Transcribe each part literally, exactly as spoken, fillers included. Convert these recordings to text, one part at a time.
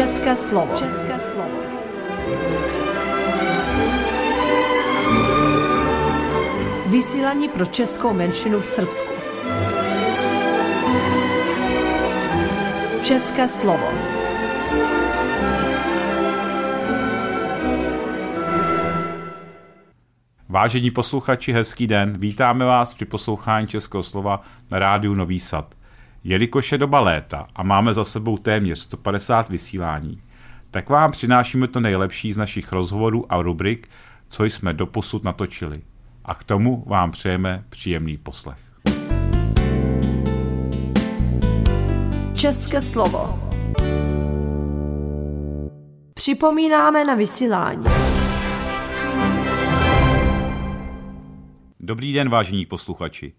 České slovo. České slovo. Vysílání pro českou menšinu v Srbsku. České slovo. Vážení posluchači, hezký den. Vítáme vás při poslouchání Českého slova na rádiu Nový Sad. Jelikož je doba léta a máme za sebou téměř sto padesát vysílání, tak vám přinášíme to nejlepší z našich rozhovorů a rubrik, co jsme doposud natočili. A k tomu vám přejeme příjemný poslech. České slovo. Připomínáme na vysílání. Dobrý den, vážení posluchači.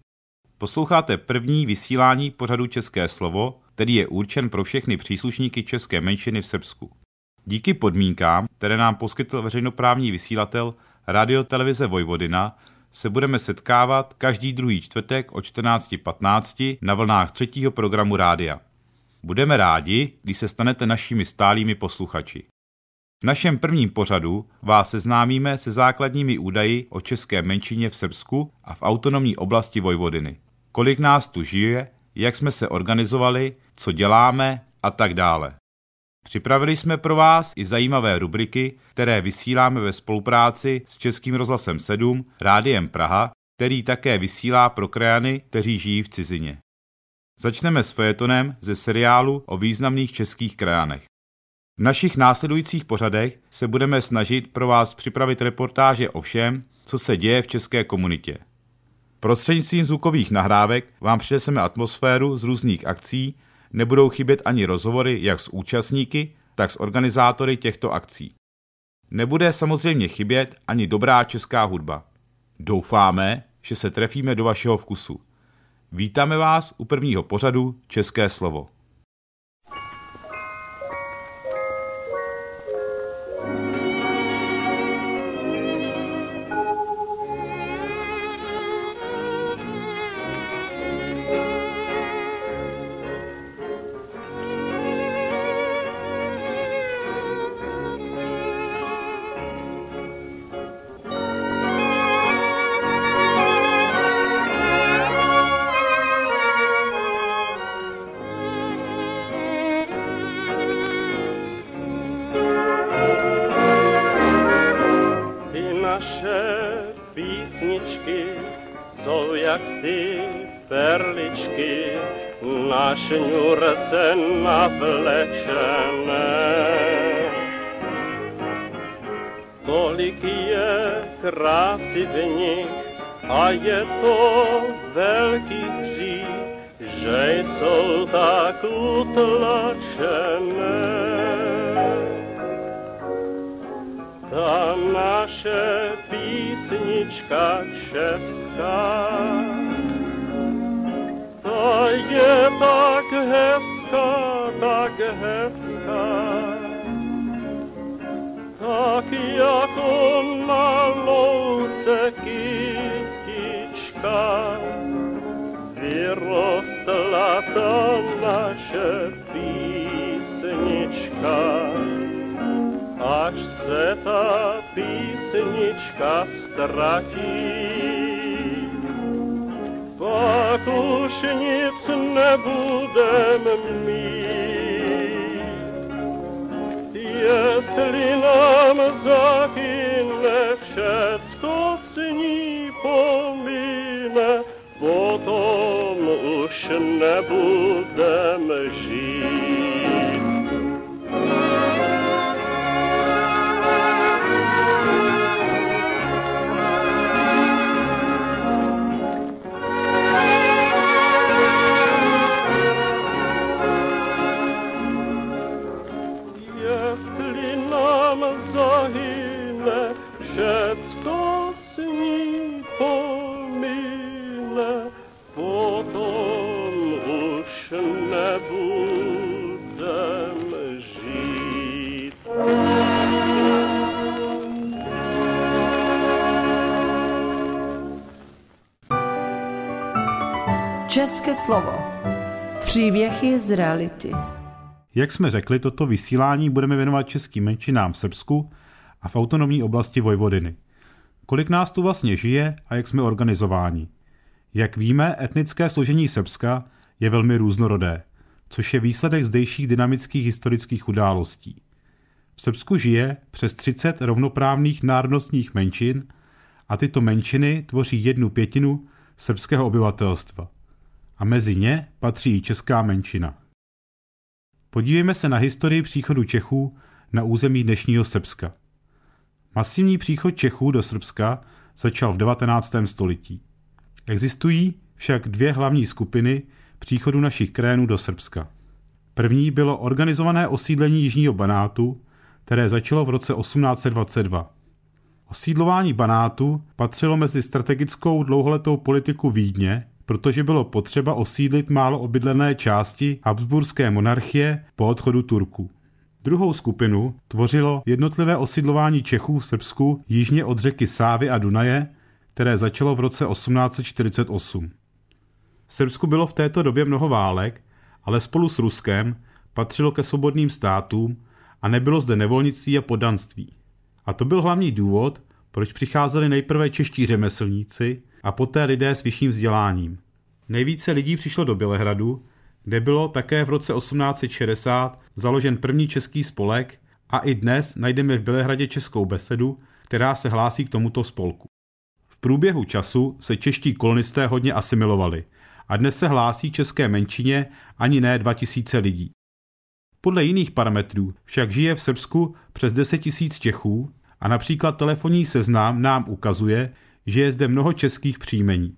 Posloucháte první vysílání pořadu České slovo, který je určen pro všechny příslušníky české menšiny v Srbsku. Díky podmínkám, které nám poskytl veřejnoprávní vysílatel Rádio televize Vojvodina, se budeme setkávat každý druhý čtvrtek o čtrnáct patnáct na vlnách třetího programu rádia. Budeme rádi, když se stanete našimi stálými posluchači. V našem prvním pořadu vás seznámíme se základními údaji o české menšině v Srbsku a v autonomní oblasti Vojvodiny. Kolik nás tu žije, jak jsme se organizovali, co děláme a tak dále. Připravili jsme pro vás i zajímavé rubriky, které vysíláme ve spolupráci s Českým rozhlasem sedm, Rádiem Praha, který také vysílá pro krajany, kteří žijí v cizině. Začneme s fejetonem ze seriálu o významných českých krajanech. V našich následujících pořadech se budeme snažit pro vás připravit reportáže o všem, co se děje v české komunitě. Prostřednictvím zvukových nahrávek vám přineseme atmosféru z různých akcí, nebudou chybět ani rozhovory jak s účastníky, tak s organizátory těchto akcí. Nebude samozřejmě chybět ani dobrá česká hudba. Doufáme, že se trefíme do vašeho vkusu. Vítáme vás u prvního pořadu České slovo. Šňůrce navlečené. Kolik je krásy v nich, a je to velký hřích, že jsou tak utlačené. Ta naše písnička česká, ta je tak hezká, tak hezká, tak jako malouce kytička vyrostla ta naše písnička, až se ta písnička ztratí. Pak už nic nebudem mít, jestli nám zahyne všecko s ní pomíne, potom už nebudem žít. České slovo. Příběhy z reality. Jak jsme řekli, toto vysílání budeme věnovat českým menšinám v Srbsku a v autonomní oblasti Vojvodiny. Kolik nás tu vlastně žije a jak jsme organizováni? Jak víme, etnické složení Srbska je velmi různorodé, což je výsledek zdejších dynamických historických událostí. V Srbsku žije přes třicet rovnoprávných národnostních menšin a tyto menšiny tvoří jednu pětinu srbského obyvatelstva. A mezi ně patří i česká menšina. Podívejme se na historii příchodu Čechů na území dnešního Srbska. Masivní příchod Čechů do Srbska začal v devatenáctém století. Existují však dvě hlavní skupiny příchodu našich krajanů do Srbska. První bylo organizované osídlení jižního Banátu, které začalo v roce osmnáct dvacet dva. Osídlování Banátu patřilo mezi strategickou dlouholetou politiku Vídně, protože bylo potřeba osídlit málo obydlené části Habsburské monarchie po odchodu Turků. Druhou skupinu tvořilo jednotlivé osídlování Čechů v Srbsku jižně od řeky Sávy a Dunaje, které začalo v roce osmnáct čtyřicet osm. V Srbsku bylo v této době mnoho válek, ale spolu s Ruskem patřilo ke svobodným státům a nebylo zde nevolnictví a poddanství. A to byl hlavní důvod, proč přicházeli nejprve čeští řemeslníci a poté lidé s vyšším vzděláním. Nejvíce lidí přišlo do Bělehradu, kde bylo také v roce osmnáct šedesát založen první český spolek a i dnes najdeme v Bělehradě Českou besedu, která se hlásí k tomuto spolku. V průběhu času se čeští kolonisté hodně asimilovali a dnes se hlásí české menšině ani ne dva tisíce lidí. Podle jiných parametrů však žije v Srbsku přes deset tisíc Čechů a například telefonní seznam nám ukazuje, že je zde mnoho českých příjmení.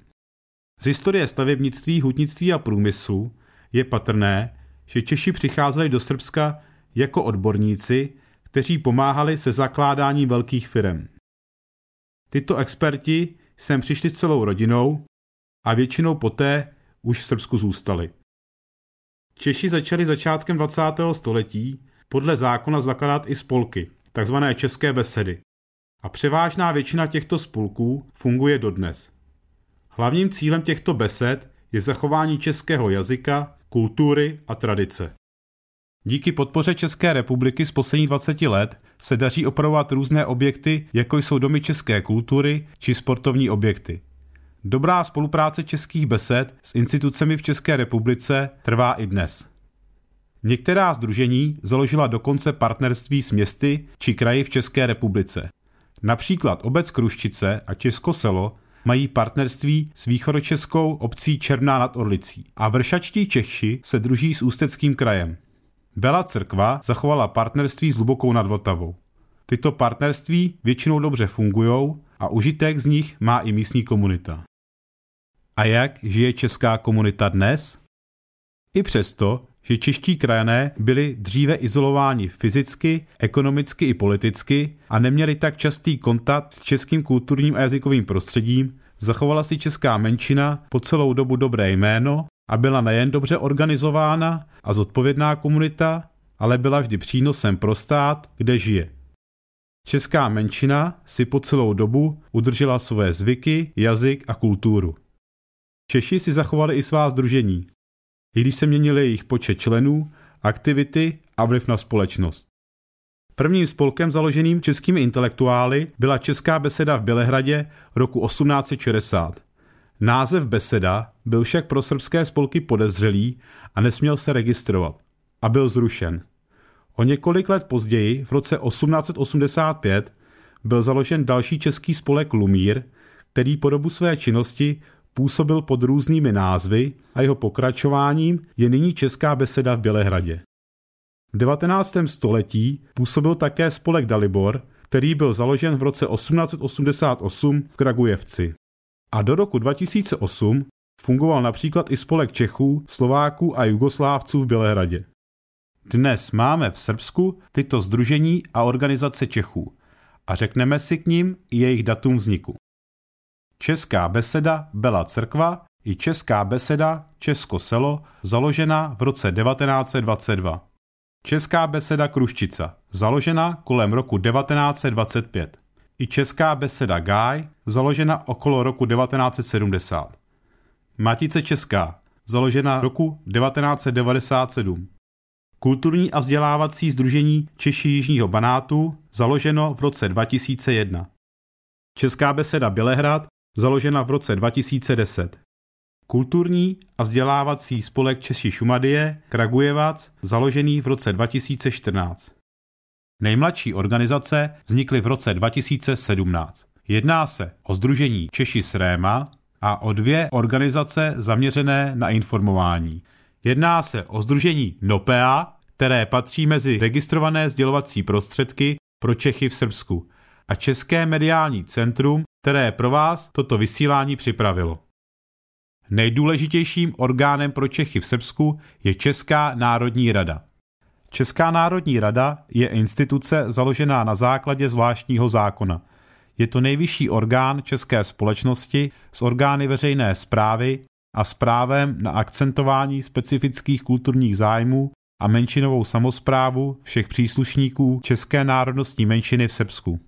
Z historie stavebnictví, hutnictví a průmyslu je patrné, že Češi přicházeli do Srbska jako odborníci, kteří pomáhali se zakládáním velkých firem. Tyto experti sem přišli s celou rodinou a většinou poté už v Srbsku zůstali. Češi začali začátkem dvacátého století podle zákona zakládat i spolky, takzvané české besedy. A převážná většina těchto spolků funguje dodnes. Hlavním cílem těchto besed je zachování českého jazyka, kultury a tradice. Díky podpoře České republiky z posledních dvaceti let se daří opravovat různé objekty, jako jsou domy české kultury či sportovní objekty. Dobrá spolupráce českých besed s institucemi v České republice trvá i dnes. Některá sdružení založila dokonce partnerství s městy či kraji v České republice. Například obec Kruščice a Česko Selo mají partnerství s východočeskou obcí Černá nad Orlicí a vršačtí Češi se druží s Ústeckým krajem. Bela Crkva zachovala partnerství s Hlubokou nad Vltavou. Tyto partnerství většinou dobře fungujou a užitek z nich má i místní komunita. A jak žije česká komunita dnes? I přesto, že čeští krajané byli dříve izolováni fyzicky, ekonomicky i politicky a neměli tak častý kontakt s českým kulturním a jazykovým prostředím, zachovala si česká menšina po celou dobu dobré jméno a byla nejen dobře organizována a zodpovědná komunita, ale byla vždy přínosem pro stát, kde žije. Česká menšina si po celou dobu udržela své zvyky, jazyk a kulturu. Češi si zachovali i svá sdružení, i když se měnil jejich počet členů, aktivity a vliv na společnost. Prvním spolkem založeným českými intelektuály byla Česká beseda v Bělehradě roku osmnáct šedesát. Název beseda byl však pro srbské spolky podezřelý a nesměl se registrovat a byl zrušen. O několik let později, v roce osmnáct osmdesát pět, byl založen další český spolek Lumír, který po dobu své činnosti působil pod různými názvy a jeho pokračováním je nyní Česká beseda v Bělehradě. V devatenáctém století působil také spolek Dalibor, který byl založen v roce osmnáct osmdesát osm v Kragujevci. A do roku dva tisíce osm fungoval například i spolek Čechů, Slováků a Jugoslávců v Bělehradě. Dnes máme v Srbsku tyto sdružení a organizace Čechů a řekneme si k nim i jejich datum vzniku. Česká beseda Bela Crkva i Česká beseda Česko Selo založena v roce devatenáct dvacet dva. Česká beseda Kruščica založena kolem roku devatenáct dvacet pět. I Česká beseda Gaj založena okolo roku devatenáct sedmdesát. Matice Česká založena roku devatenáct devadesát sedm. kulturní a vzdělávací sdružení Češi jižního Banátu, založeno v roce dva tisíce jedna. Česká beseda Bělehrad, založena v roce dva tisíce deset. Kulturní a vzdělávací spolek Češi Šumadie, Kragujevac, založený v roce dva tisíce čtrnáct. Nejmladší organizace vznikly v roce dva tisíce sedmnáct. Jedná se o Združení Češi Sréma a o dvě organizace zaměřené na informování. Jedná se o Združení NOPEA, které patří mezi registrované sdělovací prostředky pro Čechy v Srbsku, a České mediální centrum, které pro vás toto vysílání připravilo. Nejdůležitějším orgánem pro Čechy v Srbsku je Česká národní rada. Česká národní rada je instituce založená na základě zvláštního zákona. Je to nejvyšší orgán české společnosti s orgány veřejné správy a s právem na akcentování specifických kulturních zájmů a menšinovou samosprávu všech příslušníků české národnostní menšiny v Srbsku.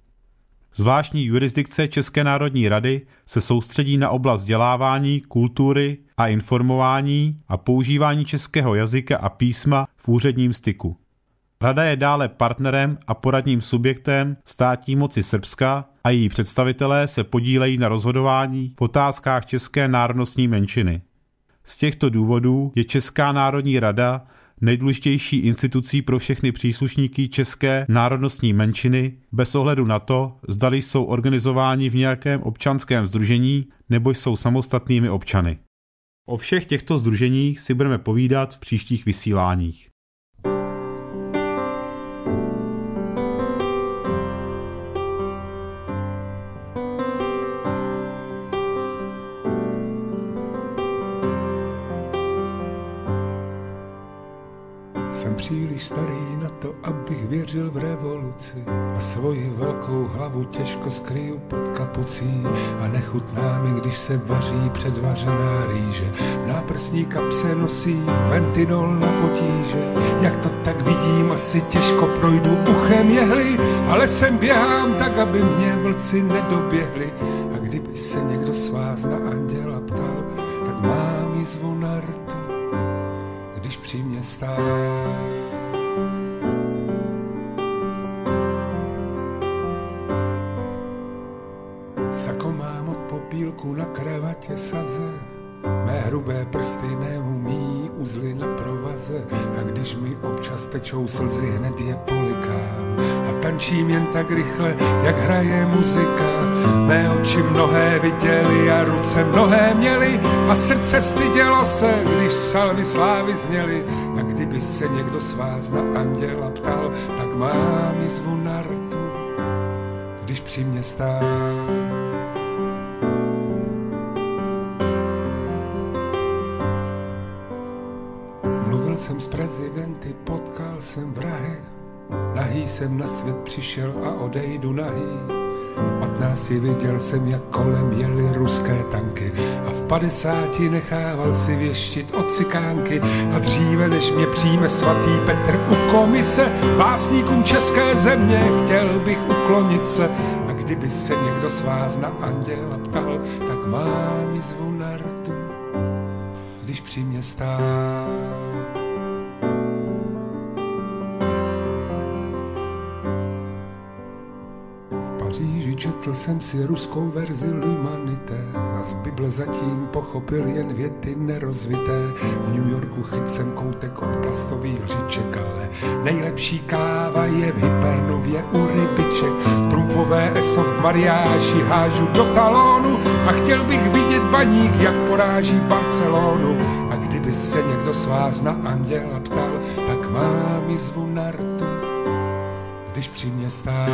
Zvláštní jurisdikce České národní rady se soustředí na oblast vzdělávání, kultury a informování a používání českého jazyka a písma v úředním styku. Rada je dále partnerem a poradním subjektem státní moci Srbska a její představitelé se podílejí na rozhodování v otázkách české národnostní menšiny. Z těchto důvodů je Česká národní rada nejdůležitější institucí pro všechny příslušníky české národnostní menšiny bez ohledu na to, zdali jsou organizováni v nějakém občanském sdružení nebo jsou samostatnými občany. O všech těchto sdruženích si budeme povídat v příštích vysíláních. Jsem příliš starý na to, abych věřil v revoluci a svoji velkou hlavu těžko skryju pod kapucí a nechutná mi, když se vaří předvařená rýže. V náprsní kapse nosím ventinol na potíže. Jak to tak vidím, asi těžko projdu uchem jehly, ale sem běhám tak, aby mě vlci nedoběhli. A kdyby se někdo z vás na anděla ptal, tak mám jizvu na rtu, když při mě stál. Sako mám od popílku na kravatě saze, mé hrubé prsty neumí uzly na provaze, a když mi občas tečou slzy, hned je polikám a tančím jen tak rychle, jak hraje muzika. Mé oči mnohé viděli a ruce mnohé měli a srdce stydělo se, když salvy slávy zněly. A kdyby se někdo z vás na anděla ptal, tak mám jizvu na rtu, když při mě stál. Mluvil jsem s prezidenty, potkal jsem vrahy, nahý jsem na svět přišel a odejdu nahý. V patnácti viděl jsem, jak kolem jeli ruské tanky a v padesáti nechával si věštit od cikánky. A dříve, než mě přijme svatý Petr u komise, básníkům české země chtěl bych uklonit se. A kdyby se někdo z vás na anděla ptal, tak mám jizvu na rtu, když při mě stál. Četl jsem si ruskou verzi L'Humanité a z Bible zatím pochopil jen věty nerozvité. V New Yorku chyt jsem koutek od plastových lžiček, ale nejlepší káva je v Hypernově u rybiček. Trumfové eso v mariáši hážu do talónu a chtěl bych vidět baník, jak poráží Barcelonu. A kdyby se někdo z vás na anděla ptal, tak mám jizvu na rtu, když při mě stál.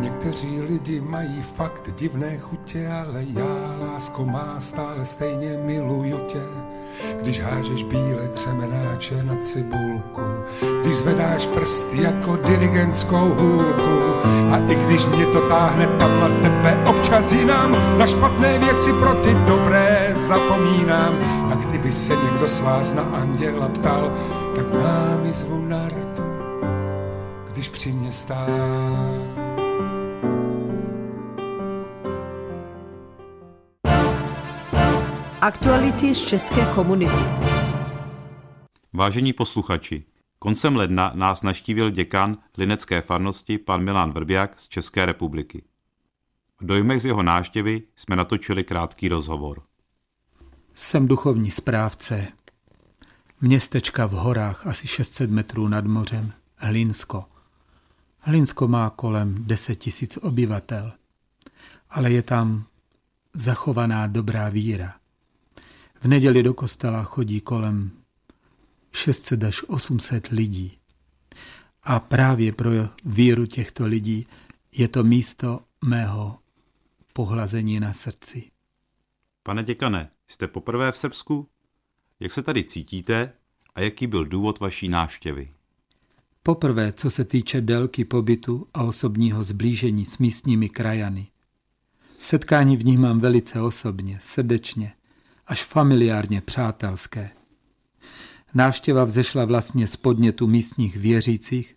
Někteří lidi mají fakt divné chutě, ale já, lásko má, stále stejně miluju tě. Když hážeš bílé křemenáče na cibulku, když zvedáš prst jako dirigentskou hůlku, a i když mě to táhne tam a tebe občas jinam, na špatné věci pro ty dobré zapomínám. A kdyby se někdo z vás na anděla ptal, tak mám jizvu na rtu, když při mě stál. Aktuality z české komunity. Vážení posluchači, koncem ledna nás navštívil děkan Linecké farnosti pan Milan Vrbiak z České republiky. V dojmech z jeho návštěvy jsme natočili krátký rozhovor. Jsem duchovní správce městečka v horách asi šest set metrů nad mořem, Hlinsko. Hlinsko má kolem deset tisíc obyvatel, ale je tam zachovaná dobrá víra. V neděli do kostela chodí kolem šest set až osm set lidí. A právě pro víru těchto lidí je to místo mého pohlazení na srdci. Pane děkane, jste poprvé v Srbsku? Jak se tady cítíte a jaký byl důvod vaší návštěvy? Poprvé, co se týče délky pobytu a osobního zblížení s místními krajany. Setkání vnímám velice osobně, srdečně, až familiárně přátelské. Návštěva vzešla vlastně z podnětu místních věřících,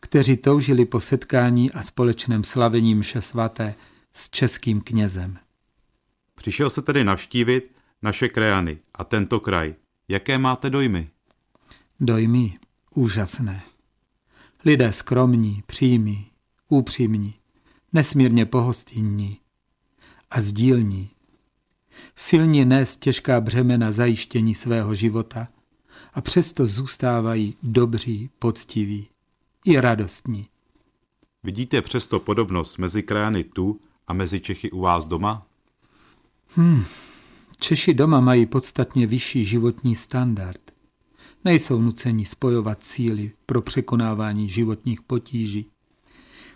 kteří toužili po setkání a společném slavení mše svaté s českým knězem. Přišel se tedy navštívit naše krajany a tento kraj. Jaké máte dojmy? Dojmy úžasné. Lidé skromní, přímí, upřímní, nesmírně pohostinní a sdílní. Silně nést těžká břemena zajištění svého života a přesto zůstávají dobří, poctiví i radostní. Vidíte přesto podobnost mezi krajany tu a mezi Čechy u vás doma? Hmm. Češi doma mají podstatně vyšší životní standard. Nejsou nuceni spojovat síly pro překonávání životních potíží.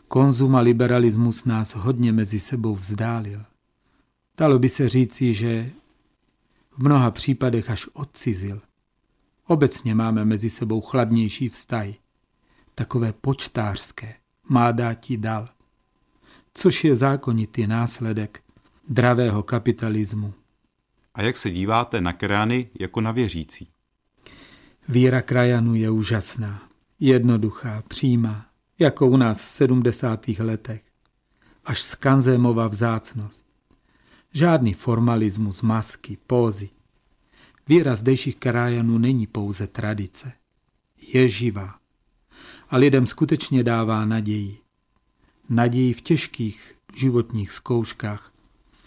Konzum a liberalismus nás hodně mezi sebou vzdálil. Dalo by se říci, že v mnoha případech až odcizil. Obecně máme mezi sebou chladnější vztahy, takové počtářské, má dáti dal, což je zákonitý následek dravého kapitalismu. A jak se díváte na krajany jako na věřící? Víra krajanů je úžasná, jednoduchá, přímá, jako u nás v sedmdesátých letech, až skanzémová vzácnost. Žádný formalismus, masky, pózy. Víra zdejších krajanů není pouze tradice. Je živá a lidem skutečně dává naději. Naději v těžkých životních zkouškách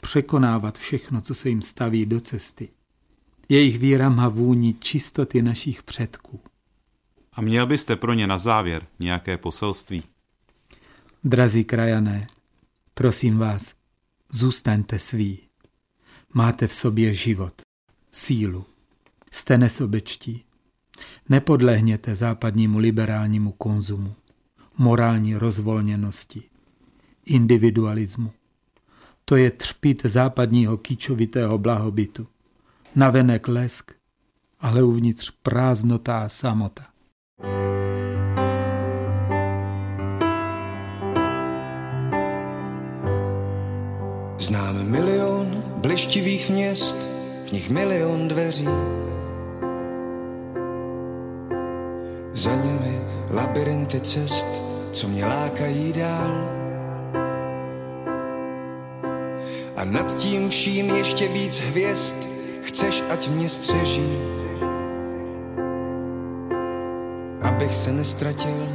překonávat všechno, co se jim staví do cesty. Jejich víra má vůni čistoty našich předků. A měl byste pro ně na závěr nějaké poselství? Drazí krajané, prosím vás, zůstaňte sví. Máte v sobě život, sílu. Jste nesobečtí. Nepodlehněte západnímu liberálnímu konzumu, morální rozvolněnosti, individualismu. To je třpít západního kýčovitého blahobytu. Navenek lesk, ale uvnitř prázdnota a samota. Znám milion bleštivých měst, v nich milion dveří. Za nimi labirinty cest, co mě lákají dál. A nad tím vším ještě víc hvězd, chceš, ať mě střeží. Abych se nestratil,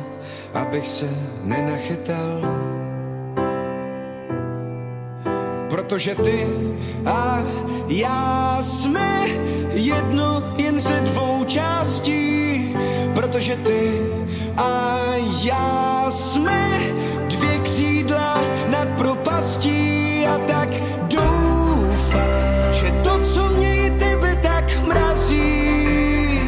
abych se nenachytal. Protože ty a já jsme jedno jen ze dvou částí. Protože ty a já jsme dvě křídla nad propastí a tak doufám, že to, co mě i tebe tak mrazí,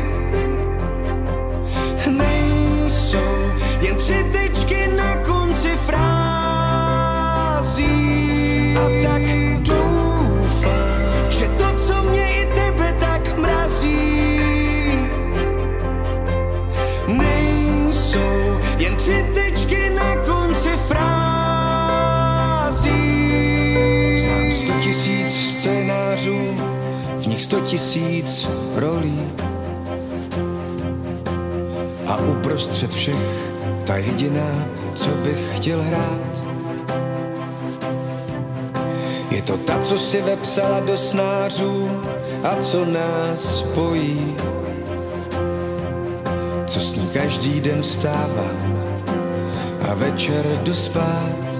nejsou jen tři tečky na konci frází a tak doufám, že to, co mě i tebe tak mrazí, nejsou jen tři tečky na konci frází. Znám sto tisíc scénářů, v nich sto tisíc rolí a uprostřed všech ta jediná, co bych chtěl hrát, je to ta, co si vepsala do snářů a co nás spojí, co s ní každý den vstávám a večer jdu spát.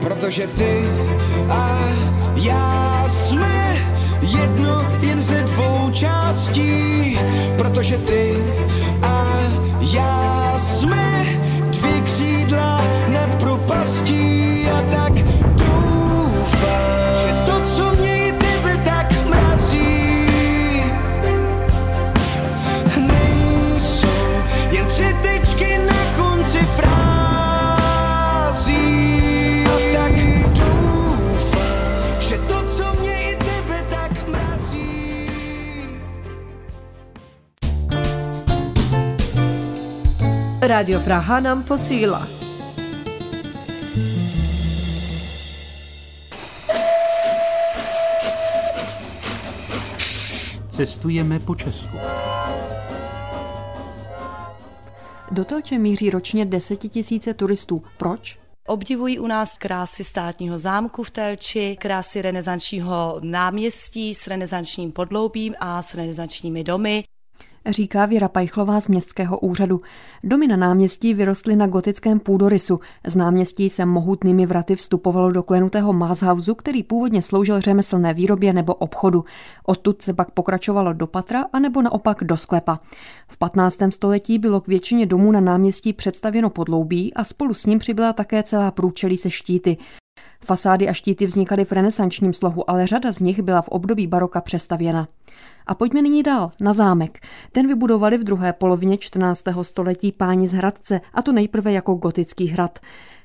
Protože ty a já jsme jedno jen ze dvou částí. Protože ty a já jsme dvě křídla nad propastí. A tak doufám, že to, co mě i tebe tak mrazí, nejsou jen tři tečky na konci frází. A tak doufám, že to, co mě i tebe tak mrazí. Rádio Praha nám posílá. Cestujeme po Česku. Do Telče míří ročně desetitisíce turistů. Proč? Obdivují u nás krásy státního zámku v Telči, krásy renesančního náměstí s renesančním podloubím a s renesančními domy. Říká Věra Pajchlová z městského úřadu. Domy na náměstí vyrostly na gotickém půdorysu. Z náměstí se mohutnými vraty vstupovalo do klenutého Mázhausu, který původně sloužil řemeslné výrobě nebo obchodu. Odtud se pak pokračovalo do patra a nebo naopak do sklepa. V patnáctém století bylo k většině domů na náměstí představěno podloubí a spolu s ním přibyla také celá průčelí se štíty. Fasády a štíty vznikaly v renesančním slohu, ale řada z nich byla v období baroka přestavěna. A pojďme nyní dál, na zámek. Ten vybudovali v druhé polovině čtrnáctého století páni z Hradce, a to nejprve jako gotický hrad.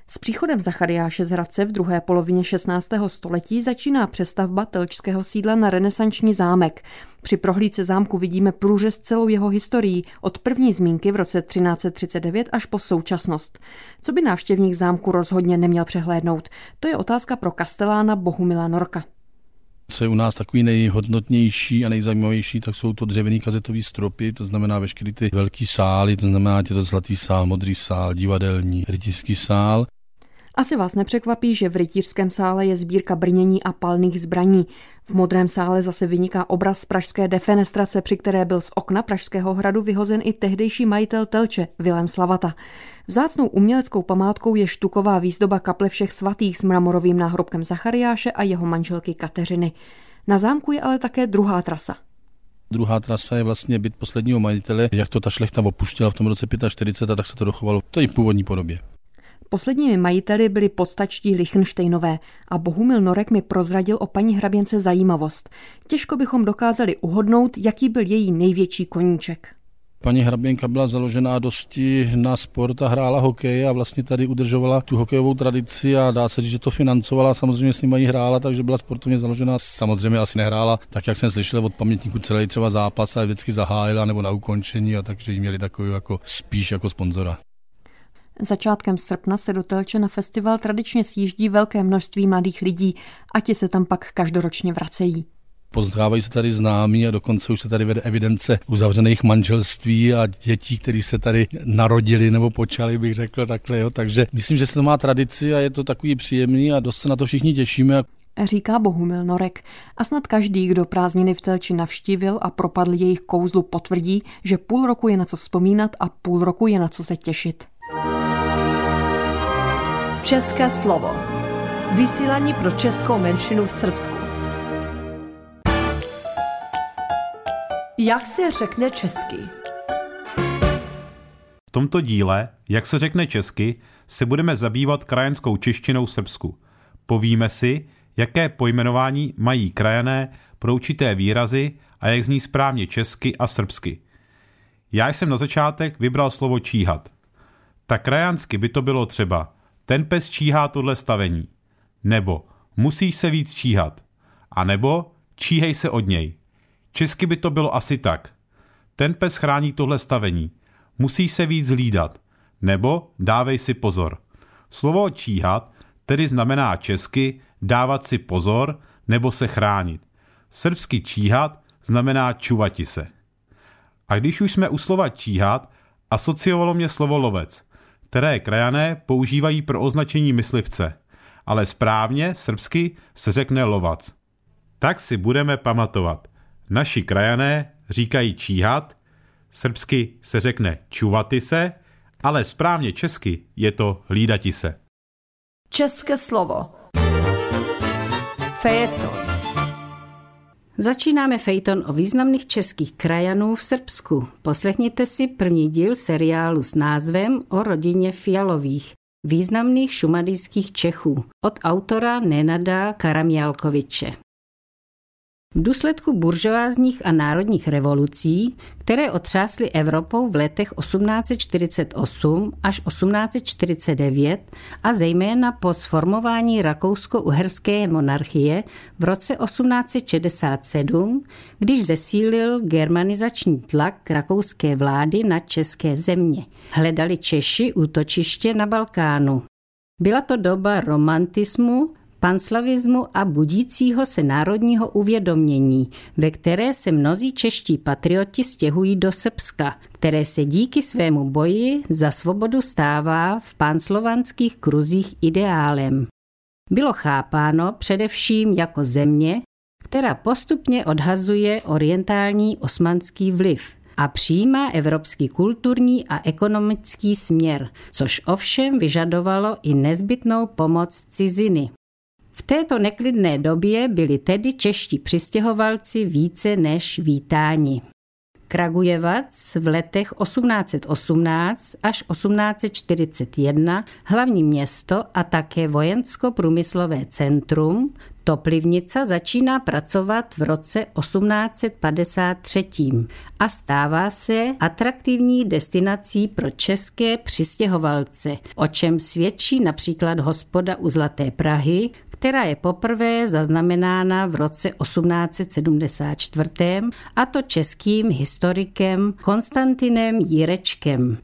S příchodem Zachariáše z Hradce v druhé polovině šestnáctého století začíná přestavba telčského sídla na renesanční zámek. Při prohlídce zámku vidíme průřez celou jeho historií, od první zmínky v roce třináct třicet devět až po současnost. Co by návštěvník zámku rozhodně neměl přehlédnout? To je otázka pro kastelána Bohumila Norka. Co je u nás takový nejhodnotnější a nejzajímavější, tak jsou to dřevěný kazetový stropy, to znamená veškerý ty velký sály, to znamená to zlatý sál, modrý sál, divadelní, rytířský sál. Asi vás nepřekvapí, že v rytířském sále je sbírka brnění a palných zbraní. V modrém sále zase vyniká obraz pražské defenestrace, při které byl z okna Pražského hradu vyhozen i tehdejší majitel Telče, Vilém Slavata. Vzácnou uměleckou památkou je štuková výzdoba kaple Všech svatých s mramorovým náhrobkem Zachariáše a jeho manželky Kateřiny. Na zámku je ale také druhá trasa. Druhá trasa je vlastně byt posledního majitele, jak to ta šlechta opustila v tom roce čtyřicet pět, a tak se to dochovalo v té původní podobě. Posledními majiteli byli podstačtí Lichtenštejnové a Bohumil Norek mi prozradil o paní hraběnce zajímavost. Těžko bychom dokázali uhodnout, jaký byl její největší koníček. Paní hraběnka byla založená dosti na sport a hrála hokej a vlastně tady udržovala tu hokejovou tradici a dá se říct, že to financovala, samozřejmě s nima jí hrála, takže byla sportovně založená. Samozřejmě asi nehrála, tak jak jsem slyšel od pamětníků, celý třeba zápas a vždycky zahájila nebo na ukončení, a takže ji měli takový jako spíš jako sponzora. Začátkem srpna se do Telče na festival tradičně sjíždí velké množství mladých lidí a ti se tam pak každoročně vracejí. Pozdravují se tady známí a dokonce už se tady vede evidence uzavřených manželství a dětí, které se tady narodili nebo počali, bych řekl takhle. Jo. Takže myslím, že se to má tradici a je to takový příjemný a dost se na to všichni těšíme. Říká Bohumil Norek. A snad každý, kdo prázdniny v Telči navštívil a propadl jejich kouzlu, potvrdí, že půl roku je na co vzpomínat a půl roku je na co se těšit. České slovo. Vysílání pro českou menšinu v Srbsku. Jak se řekne česky? V tomto díle, jak se řekne česky, se budeme zabývat krajanskou češtinou v Srbsku. Povíme si, jaké pojmenování mají krajané pro určité výrazy a jak zní správně česky a srbsky. Já jsem na začátek vybral slovo číhat. Tak krajansky by to bylo třeba: ten pes číhá tohle stavení, nebo musíš se víc číhat, a nebo číhej se od něj. Česky by to bylo asi tak: ten pes chrání tohle stavení, musíš se víc hlídat, nebo dávej si pozor. Slovo číhat tedy znamená česky dávat si pozor nebo se chránit. Srbsky číhat znamená čuvati se. A když už jsme u slova číhat, asociovalo mě slovo lovec, které krajané používají pro označení myslivce, ale správně srbsky se řekne lovac. tak si budeme pamatovat. Naši krajané říkají číhat, srbsky se řekne čuvati se, ale správně česky je to hlídati se. České slovo. Fejeton. Začínáme fejeton o významných českých krajanů v Srbsku. Poslechněte si první díl seriálu s názvem O rodině Fialových, významných šumadijských Čechů, od autora Nenada Karamjalkoviče. V důsledku buržoázních a národních revolucí, které otřásly Evropou v letech osmnáct set čtyřicet osm až osmnáct set čtyřicet devět a zejména po sformování rakousko-uherské monarchie v roce osmnáct set šedesát sedm, když zesílil germanizační tlak rakouské vlády na české země, hledali Češi útočiště na Balkánu. Byla to doba romantismu, panslavismu a budícího se národního uvědomění, ve které se mnozí čeští patrioti stěhují do Srbska, které se díky svému boji za svobodu stává v panslovanských kruzích ideálem. Bylo chápáno především jako země, která postupně odhazuje orientální osmanský vliv a přijímá evropský kulturní a ekonomický směr, což ovšem vyžadovalo i nezbytnou pomoc ciziny. V této neklidné době byli tedy čeští přistěhovalci více než vítáni. Kragujevac v letech osmnáct set osmnáct až osmnáct set čtyřicet jedna, hlavní město a také vojensko-průmyslové centrum, Toplivnica začíná pracovat v roce osmnáct set padesát tři a stává se atraktivní destinací pro české přistěhovalce, o čem svědčí například hospoda u Zlaté Prahy, která je poprvé zaznamenána v roce osmnáct set sedmdesát čtyři, a to českým historikem Konstantinem Jirečkem.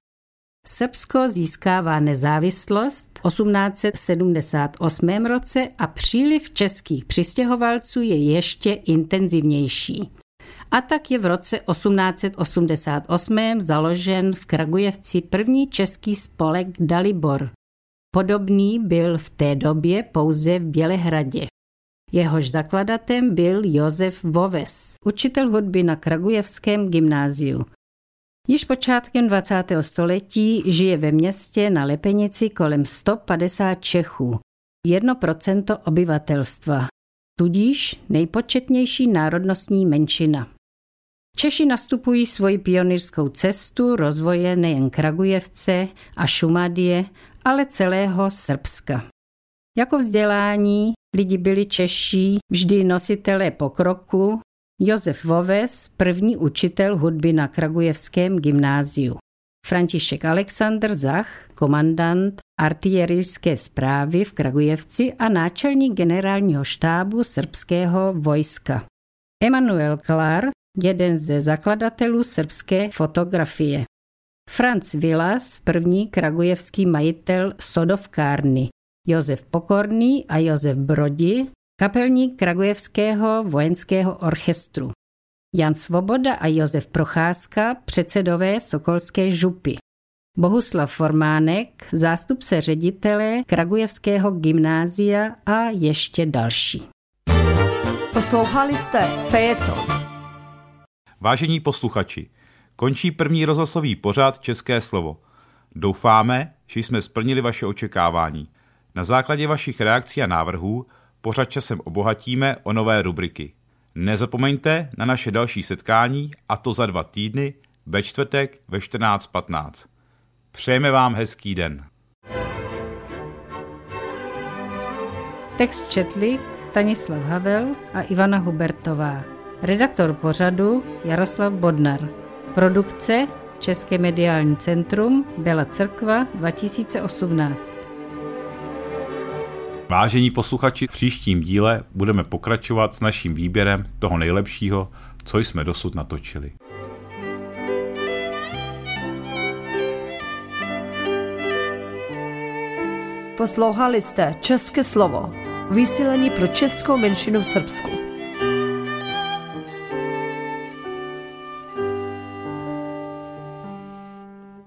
Srbsko získává nezávislost v osmnáct set sedmdesát osm roce a příliv českých přistěhovalců je ještě intenzivnější. A tak je v roce osmnáct set osmdesát osm založen v Kragujevci první český spolek Dalibor. Podobný byl v té době pouze v Bělehradě. Jehož zakladatem byl Josef Voves, učitel hudby na Kragujevském gymnáziu. Již počátkem dvacátého století žije ve městě na Lepenici kolem sto padesát Čechů, jedno procento obyvatelstva, tudíž nejpočetnější národnostní menšina. Češi nastupují svoji pionýrskou cestu rozvoje nejen Kragujevce a Šumadie, ale celého Srbska. Jako vzdělání lidi byli Češi vždy nositelé pokroku, Josef Voves, první učitel hudby na Kragujevském gymnáziu. František Alexander Zach, komandant artilierijské správy v Kragujevci a náčelník generálního štábu srbského vojska. Emanuel Klar, jeden ze zakladatelů srbské fotografie. Franz Vilas, první kragujevský majitel sodovkárny. Josef Pokorný a Josef Brodi, kapelník Kragujevského vojenského orchestru. Jan Svoboda a Josef Procházka, předsedové Sokolské župy. Bohuslav Formánek, zástupce ředitele Kragujevského gymnázia a ještě další. Poslouchali jste Fejeton. Vážení posluchači, končí první rozhlasový pořad České slovo. Doufáme, že jsme splnili vaše očekávání. Na základě vašich reakcí a návrhů pořad časem obohatíme o nové rubriky. Nezapomeňte na naše další setkání, a to za dva týdny, ve čtvrtek ve čtrnáct patnáct. Přejeme vám hezký den. Text četli Stanislav Havel a Ivana Hubertová. Redaktor pořadu Jaroslav Bodnar. Produkce České mediální centrum Bela Crkva dva tisíce osmnáct. Vážení posluchači, v příštím díle budeme pokračovat s naším výběrem toho nejlepšího, co jsme dosud natočili. Poslouchali jste České slovo, vysílání pro českou menšinu v Srbsku.